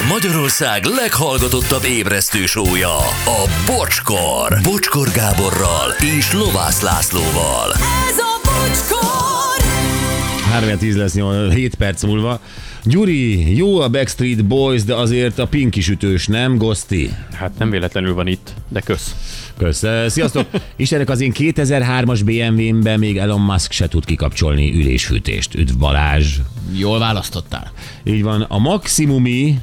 Ez Magyarország leghallgatottabb ébresztő show-ja, a Bocskor. Bocskor Gáborral és Lovász Lászlóval. Ez a Bocskor! 3-10 lesz 7 perc múlva. Gyuri, jó a Backstreet Boys, de azért a pinki sütős, nem, Goszti? Hát nem véletlenül van itt, de kösz. Kösz. Sziasztok! Istenek, az én 2003-as BMW-mben még Elon Musk se tud kikapcsolni ülésfűtést. Üdv Balázs! Jól választottál. Így van. A maximumi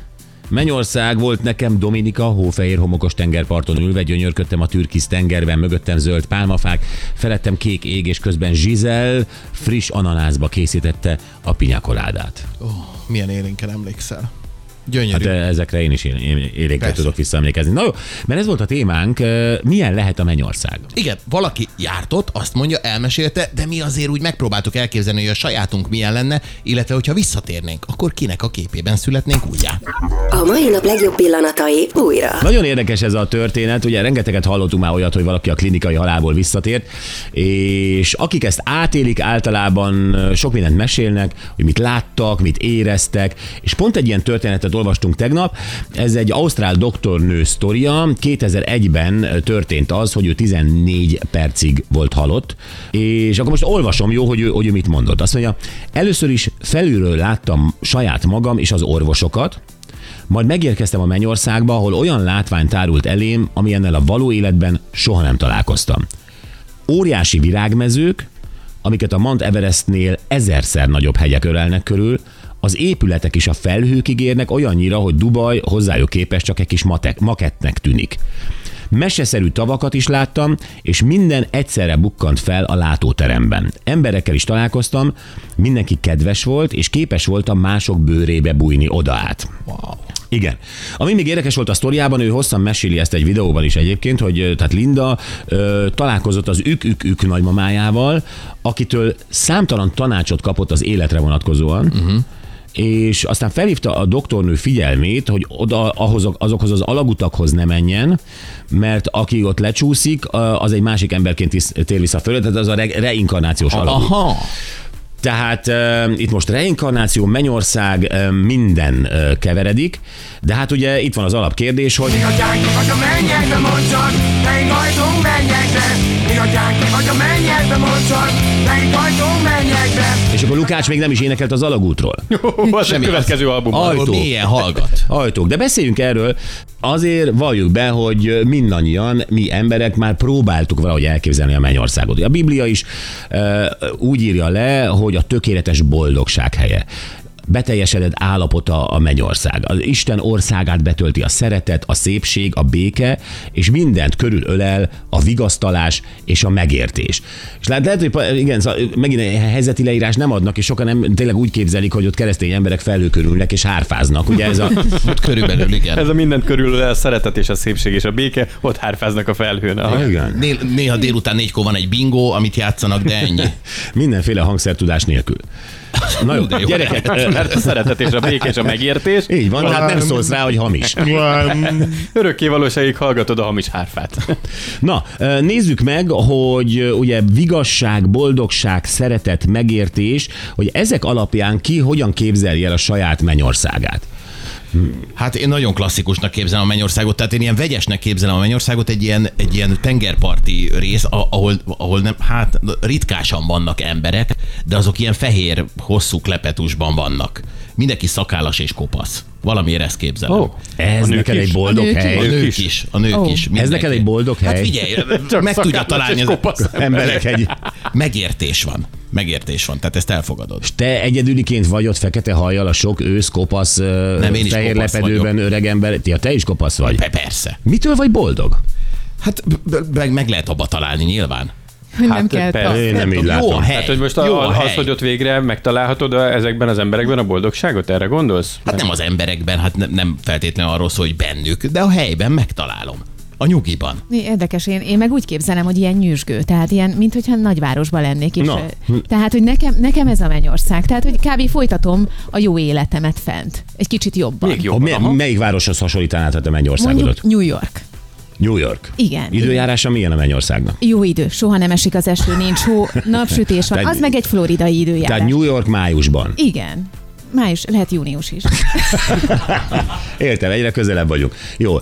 Mennyország volt nekem Dominika, hófehér homokos tengerparton ülve, gyönyörködtem a türkisz tengerben, mögöttem zöld pálmafák, felettem kék ég, és közben Zsizel friss ananászba készítette a piña coládát. Ó, milyen élénken emlékszel. Gyönyörű. Hát ezekre én is élénkre tudok visszaemlékezni. Na jó, mert ez volt a témánk, milyen lehet a Mennyország? Igen, valaki járt ott, azt mondja, elmesélte, de mi azért úgy megpróbáltuk elképzelni, hogy a sajátunk milyen lenne, illetve hogyha visszatérnénk, akkor kinek a képében születnénk újjá. A mai nap legjobb pillanatai újra. Nagyon érdekes ez a történet, ugye rengeteget hallottunk már olyat, hogy valaki a klinikai halálból visszatért, és akik ezt átélik, általában sok mindent mesélnek, hogy mit láttak, mit éreztek, és pont egy ilyen történetet olvastunk tegnap. Ez egy ausztrál doktornő sztoria. 2001-ben történt az, hogy ő 14 percig volt halott. És akkor most olvasom, jó, hogy ő mit mondott. Azt mondja, először is felülről láttam saját magam és az orvosokat, majd megérkeztem a Mennyországba, ahol olyan látvány tárult elém, amilyennel a való életben soha nem találkoztam. Óriási virágmezők, amiket a Mount Everestnél 1000-szer nagyobb hegyek ölelnek körül, az épületek is a felhőkig érnek, olyannyira, hogy Dubaj hozzájuk képest csak egy kis makettnek tűnik. Meseszerű tavakat is láttam, és minden egyszerre bukkant fel a látóteremben. Emberekkel is találkoztam, mindenki kedves volt, és képes voltam mások bőrébe bújni oda át. Wow. Igen. Ami még érdekes volt a sztoriában, ő hosszan meséli ezt egy videóban is egyébként, hogy tehát Linda találkozott az ük nagymamájával, akitől számtalan tanácsot kapott az életre vonatkozóan, és aztán felhívta a doktornő figyelmét, hogy oda azokhoz az alagutakhoz ne menjen, mert aki ott lecsúszik, az egy másik emberként tér vissza fölött, tehát az a reinkarnációs alagút. Aha. Tehát itt most reinkarnáció, Mennyország, minden keveredik, de hát ugye itt van az alapkérdés, hogy és akkor Lukács még nem is énekelt az alagútról. Semmi következő albumban. Milyen hallgat. Ajtók. De beszéljünk erről. Azért valljuk be, hogy mindannyian mi emberek már próbáltuk valahogy elképzelni a Mennyországot. A Biblia is úgy írja le, hogy a tökéletes boldogság helye. Beteljesedett állapota a Mennyország. Az Isten országát betölti a szeretet, a szépség, a béke, és mindent körülölel a vigasztalás és a megértés. És lehet, hogy igen, szóval megint egy helyzeti leírás nem adnak, és sokan nem, tényleg úgy képzelik, hogy ott keresztény emberek felülkörülnek és hárfáznak. Ugye ez a... körülbelül, igen. Ez a mindent körülölel a szeretet és a szépség és a béke, ott hárfáznak a felhőn. Igen. Néha délután 4-kor van egy bingó, amit játszanak, de ennyi. Mindenféle hangszertudás nélkül. Na jó, gyerekek, mert a szeretet és a békés és a megértés. Így van, hát nem szólsz rá, hogy hamis. Örökké valóságig hallgatod a hamis hárfát. Na, nézzük meg, hogy ugye vigasság, boldogság, szeretet, megértés, hogy ezek alapján ki hogyan képzelje el a saját mennyországát. Hát én nagyon klasszikusnak képzelem a Mennyországot, tehát én ilyen vegyesnek képzelem a Mennyországot, egy ilyen tengerparti rész, ahol nem, hát ritkásan vannak emberek, de azok ilyen fehér, hosszú klepetusban vannak. Mindenki szakállas és kopasz. Valamiért ezt képzelem. Oh, ez neked egy boldog hely. A nők is. Ez neked egy boldog hely. Hát figyelj, meg tudja találni az emberek egy... Megértés van, tehát ezt elfogadod. És te egyedüliként vagy ott fekete hajjal, a sok ősz, kopasz, fehér lepedőben öreg ember. Ja, te is kopasz vagy. Persze. Mitől vagy boldog? Hát meg lehet abba találni nyilván. Hát nem kell. Én nem így látom. Hát, hogy most az, hogy ott végre megtalálhatod ezekben az emberekben a boldogságot, erre gondolsz? Hát nem az emberekben, hát nem feltétlenül arról szól, hogy bennük, de a helyben megtalálom. A nyugiban. Érdekes, én meg úgy képzelem, hogy ilyen nyüzsgő, tehát ilyen, mint hogyha nagyvárosban lennék. És tehát, hogy nekem ez a Mennyország, tehát, hogy kb. Folytatom a jó életemet fent. Egy kicsit jobban. Még jobban. Melyik városhoz hasonlítanád a Mennyországodat? Mondjuk New York. Igen. Időjárása milyen a Mennyországnak? Jó idő. Soha nem esik az eső, nincs hó, napsütés van. Az meg egy floridai időjárás. Tehát New York májusban. Igen. május, lehet június is. Értem, egyre közelebb vagyunk. Jó,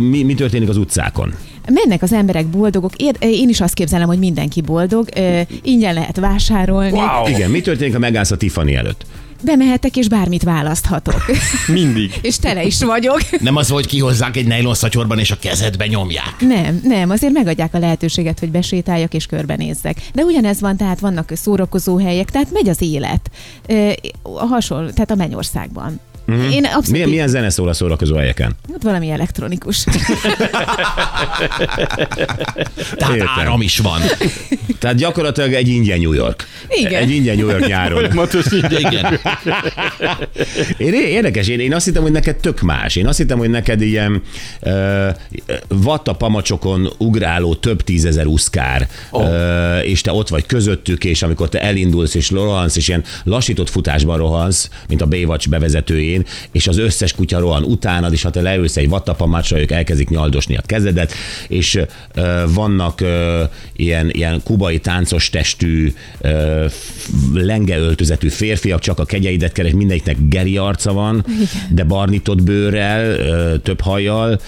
mi történik az utcákon? Mennek az emberek boldogok. Én is azt képzelem, hogy mindenki boldog. Ingyen lehet vásárolni. Wow. Igen, mi történik, ha megállsz a Tiffany előtt? Bemehetek, és bármit választhatok. Mindig. És tele is vagyok. Nem az, hogy kihozzák egy nylon szatyorban, és a kezedbe nyomják. Nem, azért megadják a lehetőséget, hogy besétáljak és körbenézzek. De ugyanez van, tehát vannak szórakozó helyek, tehát megy az élet. Hasonló, tehát a Mennyországban. Mm-hmm. Milyen zene szól a szórakozó helyeken? Ott valami elektronikus. Tehát értem. Áram is van. Tehát gyakorlatilag egy ingyen New York. Igen. Egy ingyen New York nyáron. Folyamatos ingyen. Igen. Érdekes, én azt hittem, hogy neked tök más. Én azt hittem, hogy neked ilyen vattapamacsokon ugráló több tízezer uszkár, és te ott vagy közöttük, és amikor te elindulsz, és rohansz, és ilyen lassított futásban rohansz, mint a Baywatch bevezetőjén, és az összes kutya rohan utánad, és ha te leülsz egy vattapamácsra, ők elkezdik nyaldosni a kezedet, és vannak ilyen kubai táncos testű, lengeöltözetű férfiak, csak a kegyeidet keres, mindegyiknek geri arca van, igen, de barnított bőrrel, több hajjal,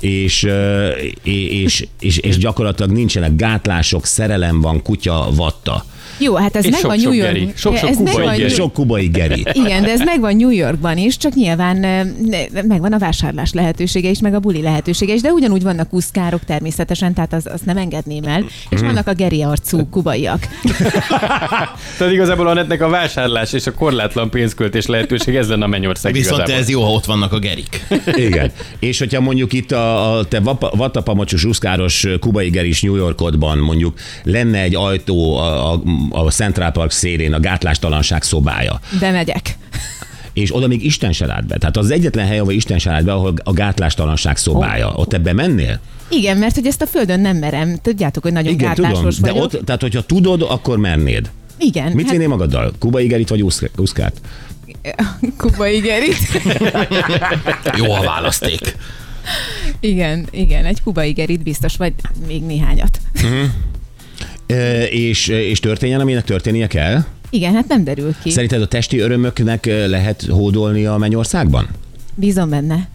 és gyakorlatilag nincsenek gátlások, szerelem van, kutya, vatta. Jó, hát ez megvan New Yorkban. Sok kubai geri. Igen, de ez megvan New Yorkban is, csak nyilván megvan a vásárlás lehetősége is, meg a buli lehetősége is, de ugyanúgy vannak uszkárok természetesen, tehát azt nem engedném el, és vannak a geri arcú kubaiak. Tehát igazából Annettnek a vásárlás és a korlátlan pénzköltés lehetőség, ez lenne a Mennyország. Viszont igazából ez jó, ha ott vannak a gerik. Igen. És hogyha mondjuk itt a te vattapamacsos uszkáros kubai geris New Yorkodban mondjuk lenne egy ajtó a Central Park szélén, a gátlástalanság szobája. Bemegyek. És oda még Isten se lát be. Tehát az egyetlen hely, ahol Isten se lát be, ahol a gátlástalanság szobája. Ott ebbe mennél? Igen, mert hogy ezt a földön nem merem. Tudjátok, hogy nagyon gátlásos vagyok. De ott, tehát hogyha tudod, akkor mernéd. Igen. Mit vinnél magaddal? Kubai gerit vagy uszkát? Kubai gerit. Jó a választék. Igen, egy kubai gerit biztos, vagy még néhányat. És történjen, aminek történnie kell? Igen, hát nem derül ki. Szerinted a testi örömöknek lehet hódolni a Mennyországban? Bízom benne.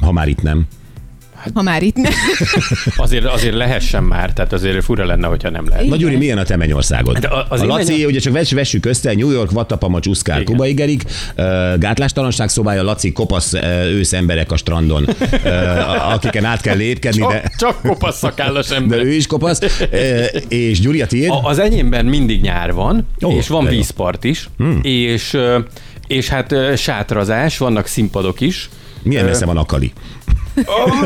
Ha már itt nem. Ha már itt nem. Azért lehessen már, tehát azért fura lenne, hogyha nem lehet. Na Gyuri, milyen a te Mennyországod? A Laci, ugye csak vessük össze, New York, vattapamacs, uszkár, kubai gerik, gátlástalanság szobája, Laci, kopasz ősz emberek a strandon, akiken át kell lépkedni. Csak kopasz szakállas ember. De ő is kopasz. És Gyuri, a tiéd? Az enyémben mindig nyár van, és van vízpart is, és hát sátrazás, vannak színpadok is. Milyen messze van Akali?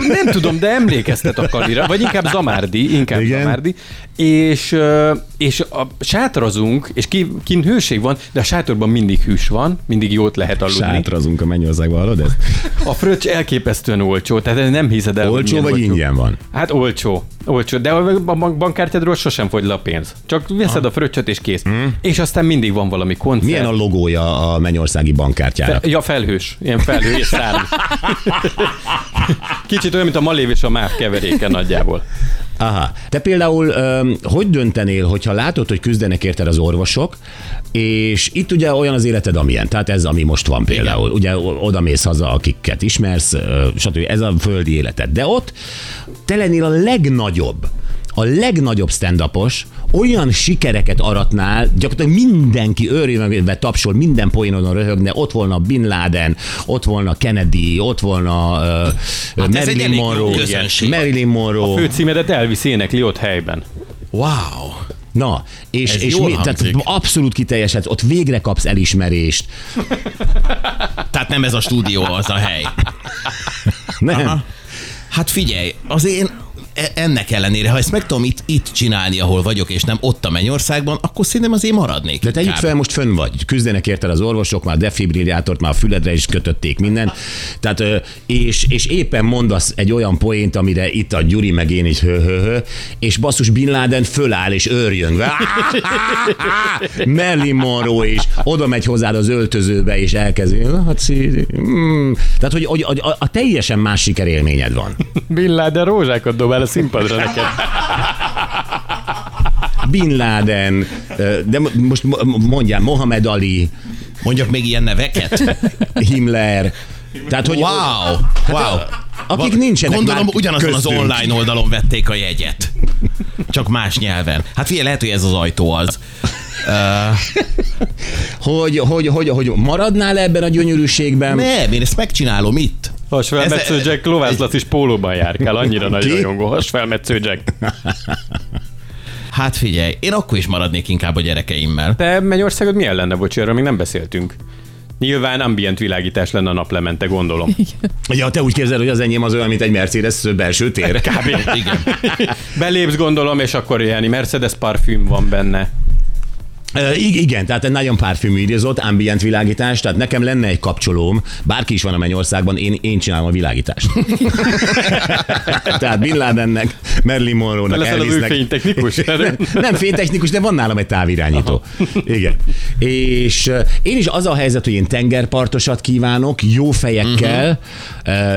Nem tudom, de emlékeztet a Kalira, vagy inkább Zamárdi, és sátrazunk, és kint hőség van, de a sátorban mindig hűs van, mindig jót lehet aludni. Sátrazunk a Mennyországban, hallod ezt? A fröccs elképesztően olcsó, tehát nem hiszed el. Olcsó vagy ingyen van? Hát olcsó, de a bankkártyádról sosem fogy le a pénz. Csak veszed a fröccsöt és kész. És aztán mindig van valami koncert. Milyen a logója a mennyországi bankkártyának? Felhős, ilyen felhős szárny. Kicsit olyan, mint a Malév és a Máv keveréke nagyjából. Aha. Te például hogy döntenél, hogyha látod, hogy küzdenek érted az orvosok, és itt ugye olyan az életed, amilyen. Tehát ez, ami most van például. Ugye oda mész haza, akiket ismersz, stb. Ez a földi életed. De ott te lennél a legnagyobb stand-upos, olyan sikereket aratnál, gyakorlatilag mindenki őrülve tapsol, minden poénodon röhögne, ott volna Bin Laden, ott volna Kennedy, ott volna Marilyn Monroe. A főcímedet Elvis énekli ott helyben. Wow! Na, és mi? Tehát abszolút kiteljesedsz, ott végre kapsz elismerést. Tehát nem ez a stúdió az a hely. Nem. Aha. Hát figyelj, az én ennek ellenére, ha ezt meg tudom itt csinálni, ahol vagyok, és nem ott a Mennyországban, akkor szerintem azért maradnék. De tegyük fel, most fönn vagy. Küzdenek érted az orvosok, már defibrilliátort, már a füledre is kötötték minden. Tehát, és éppen mondasz egy olyan poént, amire itt a Gyuri meg én is és basszus Bin Laden föláll és őrjön. Marilyn Monroe is oda megy hozzád az öltözőbe és elkezdi. Tehát, hogy a teljesen más sikerélményed van. Bin Laden rózsákat dobál a színpadra neked. Bin Laden, de most mondjál, Mohamed Ali, Mondjak még ilyen neveket? Himmler. Tehát, hogy wow. Akik nincsenek. Gondolom, ugyanazon az online oldalon vették a jegyet. Csak más nyelven. Hát figyelj, lehet, hogy ez az ajtó az. Hogy maradnál ebben a gyönyörűségben? Nem, én ezt megcsinálom itt. Hasfelmetsző Jack lovászlat is pólóban járkál, annyira nagyon jongó. Hasfelmetsző Jack. Hát figyelj, én akkor is maradnék inkább a gyerekeimmel. De Mennyországod milyen lenne, bocsi, erről még nem beszéltünk. Nyilván ambient világítás lenne a naplemente, gondolom. Ja, te úgy képzeled, hogy az enyém az olyan, mint egy Mercedes belső tér. Kb. Igen. Belépsz, gondolom, és akkor ilyen Mercedes parfüm van benne. Igen, tehát egy nagyon parfüműrizott, ambient világítás, tehát nekem lenne egy kapcsolóm, bárki is van a Mennyországban, én csinálom a világítást. Tehát Bin Ladennek, Marilyn Monroe-nak, Elvisnek. Fénytechnikus? Nem fénytechnikus, de van nálam egy távirányító. Igen. És én is az a helyzet, hogy én tengerpartosat kívánok,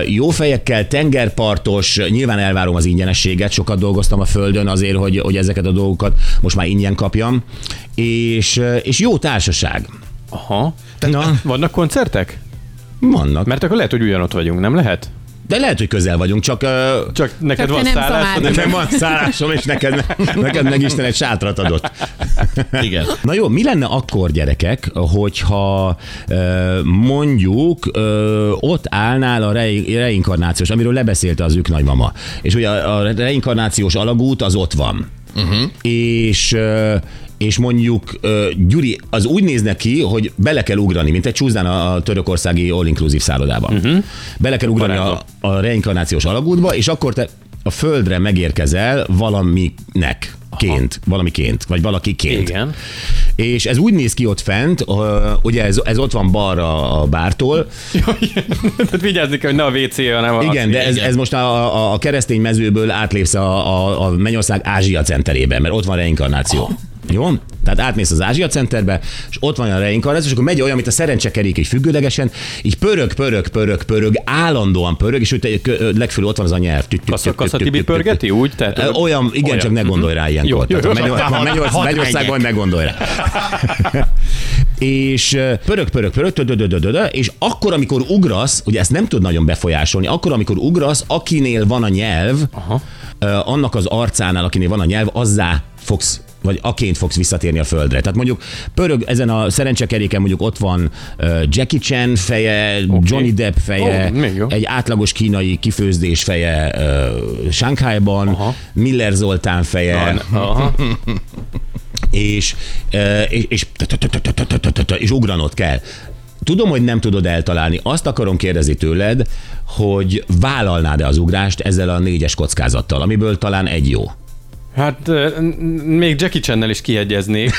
jó fejekkel, tengerpartos, nyilván elvárom az ingyenességet, sokat dolgoztam a földön azért, hogy ezeket a dolgokat most már ingyen kapjam, és jó társaság. Aha. Tehát vannak koncertek? Vannak. Mert akkor lehet, hogy ugyanott vagyunk, nem lehet? De lehet, hogy közel vagyunk, csak neked van szállásom. Nekem van szállásom, és neked meg Isten egy sátrat adott. Igen. Na jó, mi lenne akkor, gyerekek, hogyha mondjuk ott állnál a reinkarnációs, amiről lebeszélte az ők nagymama, és ugye a reinkarnációs alagút az ott van. Uh-huh. És mondjuk Gyuri, az úgy néz neki, hogy bele kell ugrani, mint egy csúszdán a törökországi all-inclusive szállodában. Uh-huh. Bele kell ugrani a reinkarnációs alagútba, és akkor te a földre megérkezel valamiként. Igen. És ez úgy néz ki ott fent, ugye ez ott van balra a bártól. Tehát vigyázni kell, hogy ne a WC-je, hanem a... Igen, de ez most a keresztény mezőből átlépsz a Mennyország Ázsia centerébe, mert ott van reinkarnáció. Oh. Jó? Tehát átmész az Ázsia centerbe, és ott van a reinkarnáció, és akkor megy olyan, mint a szerencsekerék így függőlegesen, így pörög, állandóan pörög, és úgy legfölül ott van az a nyelv. Kassa Tibi pörgeti úgy? Olyan, igen, csak ne gondolj rá ilyenkor. Mennyországban ne gondolj rá. És pörög, és akkor, amikor ugrasz, ugye ezt nem tud nagyon befolyásolni, akkor, amikor ugrasz, akinél van a nyelv, annak az arcánál, akinél van a nyelv, azzá fogsz vagy aként fogsz visszatérni a földre. Tehát mondjuk pörög ezen a szerencsekeréken, mondjuk ott van Jackie Chan feje, okay. Johnny Depp feje, egy átlagos kínai kifőzdés feje Shanghaiban, Miller Zoltán feje, és ugranod kell. Tudom, hogy nem tudod eltalálni. Azt akarom kérdezni tőled, hogy vállalnád-e az ugrást ezzel a 4-es kockázattal, amiből talán egy jó. Hát még Jackie Channel is kiegyeznék.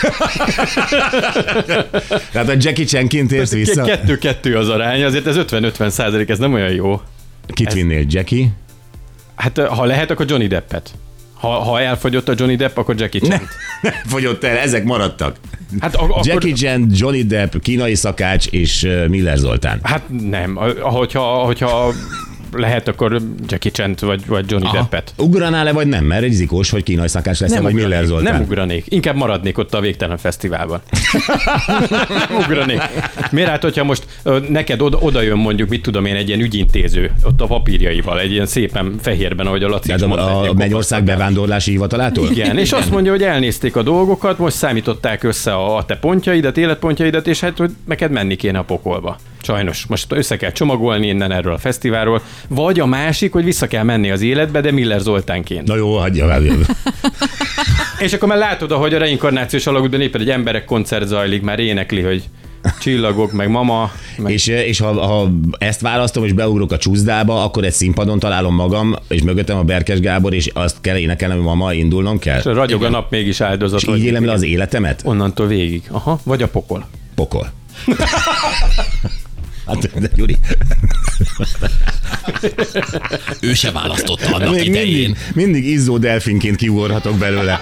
Tehát a Jackie Chan kint érsz vissza? 2-2 az arány, azért ez 50-50%, ez nem olyan jó. Kit vinnél, Jackie? Hát ha lehet, akkor Johnny Deppet. Ha elfogyott a Johnny Depp, akkor Jackie Chan. Nem fogyott el, ezek maradtak. Hát Jackie Chan, Johnny Depp, kínai szakács és Miller Zoltán. Hát nem, hogyha lehet, akkor Jackie Chan-t vagy Johnny Deppet. Ugranál-e vagy nem? Mert egy zikós, hogy kínai szakás lesz, vagy Miller Zoltán. Nem ugranék. Inkább maradnék ott a végtelen fesztiválban. Nem ugranék. Miért, hát, hogyha most neked oda jön mondjuk, mit tudom én, egy ilyen ügyintéző, ott a papírjaival, egy ilyen szépen fehérben, ahogy a Laci is mondta. A Mennyország bevándorlási hivatalától? Igen, és azt mondja, hogy elnézték a dolgokat, most számították össze a te pontjaidat, életpontjaidat, és hát, hogy neked menni kéne a pokolba. Sajnos, most össze kell csomagolni innen erről a fesztiválról, vagy a másik, hogy vissza kell menni az életbe, de Miller Zoltánként. Na jó, hagyja. És akkor már látod, ahogy a reinkarnációs alagútban éppen egy emberek koncert zajlik, már énekli, hogy csillagok, meg mama. Meg... És ha ezt választom, és beugrok a csúszdába, akkor egy színpadon találom magam, és mögöttem a Berkes Gábor, és azt kell énekelnem, hogy mama, indulnom kell. És ragyog a nap, mégis áldozat. És így élem le az életemet? Onnantól végig. Aha, vagy a pokol. Pokol. Hát, de Gyuri. Ő se választotta annak idején. Mindig izzó delfinként kiugorhatok belőle.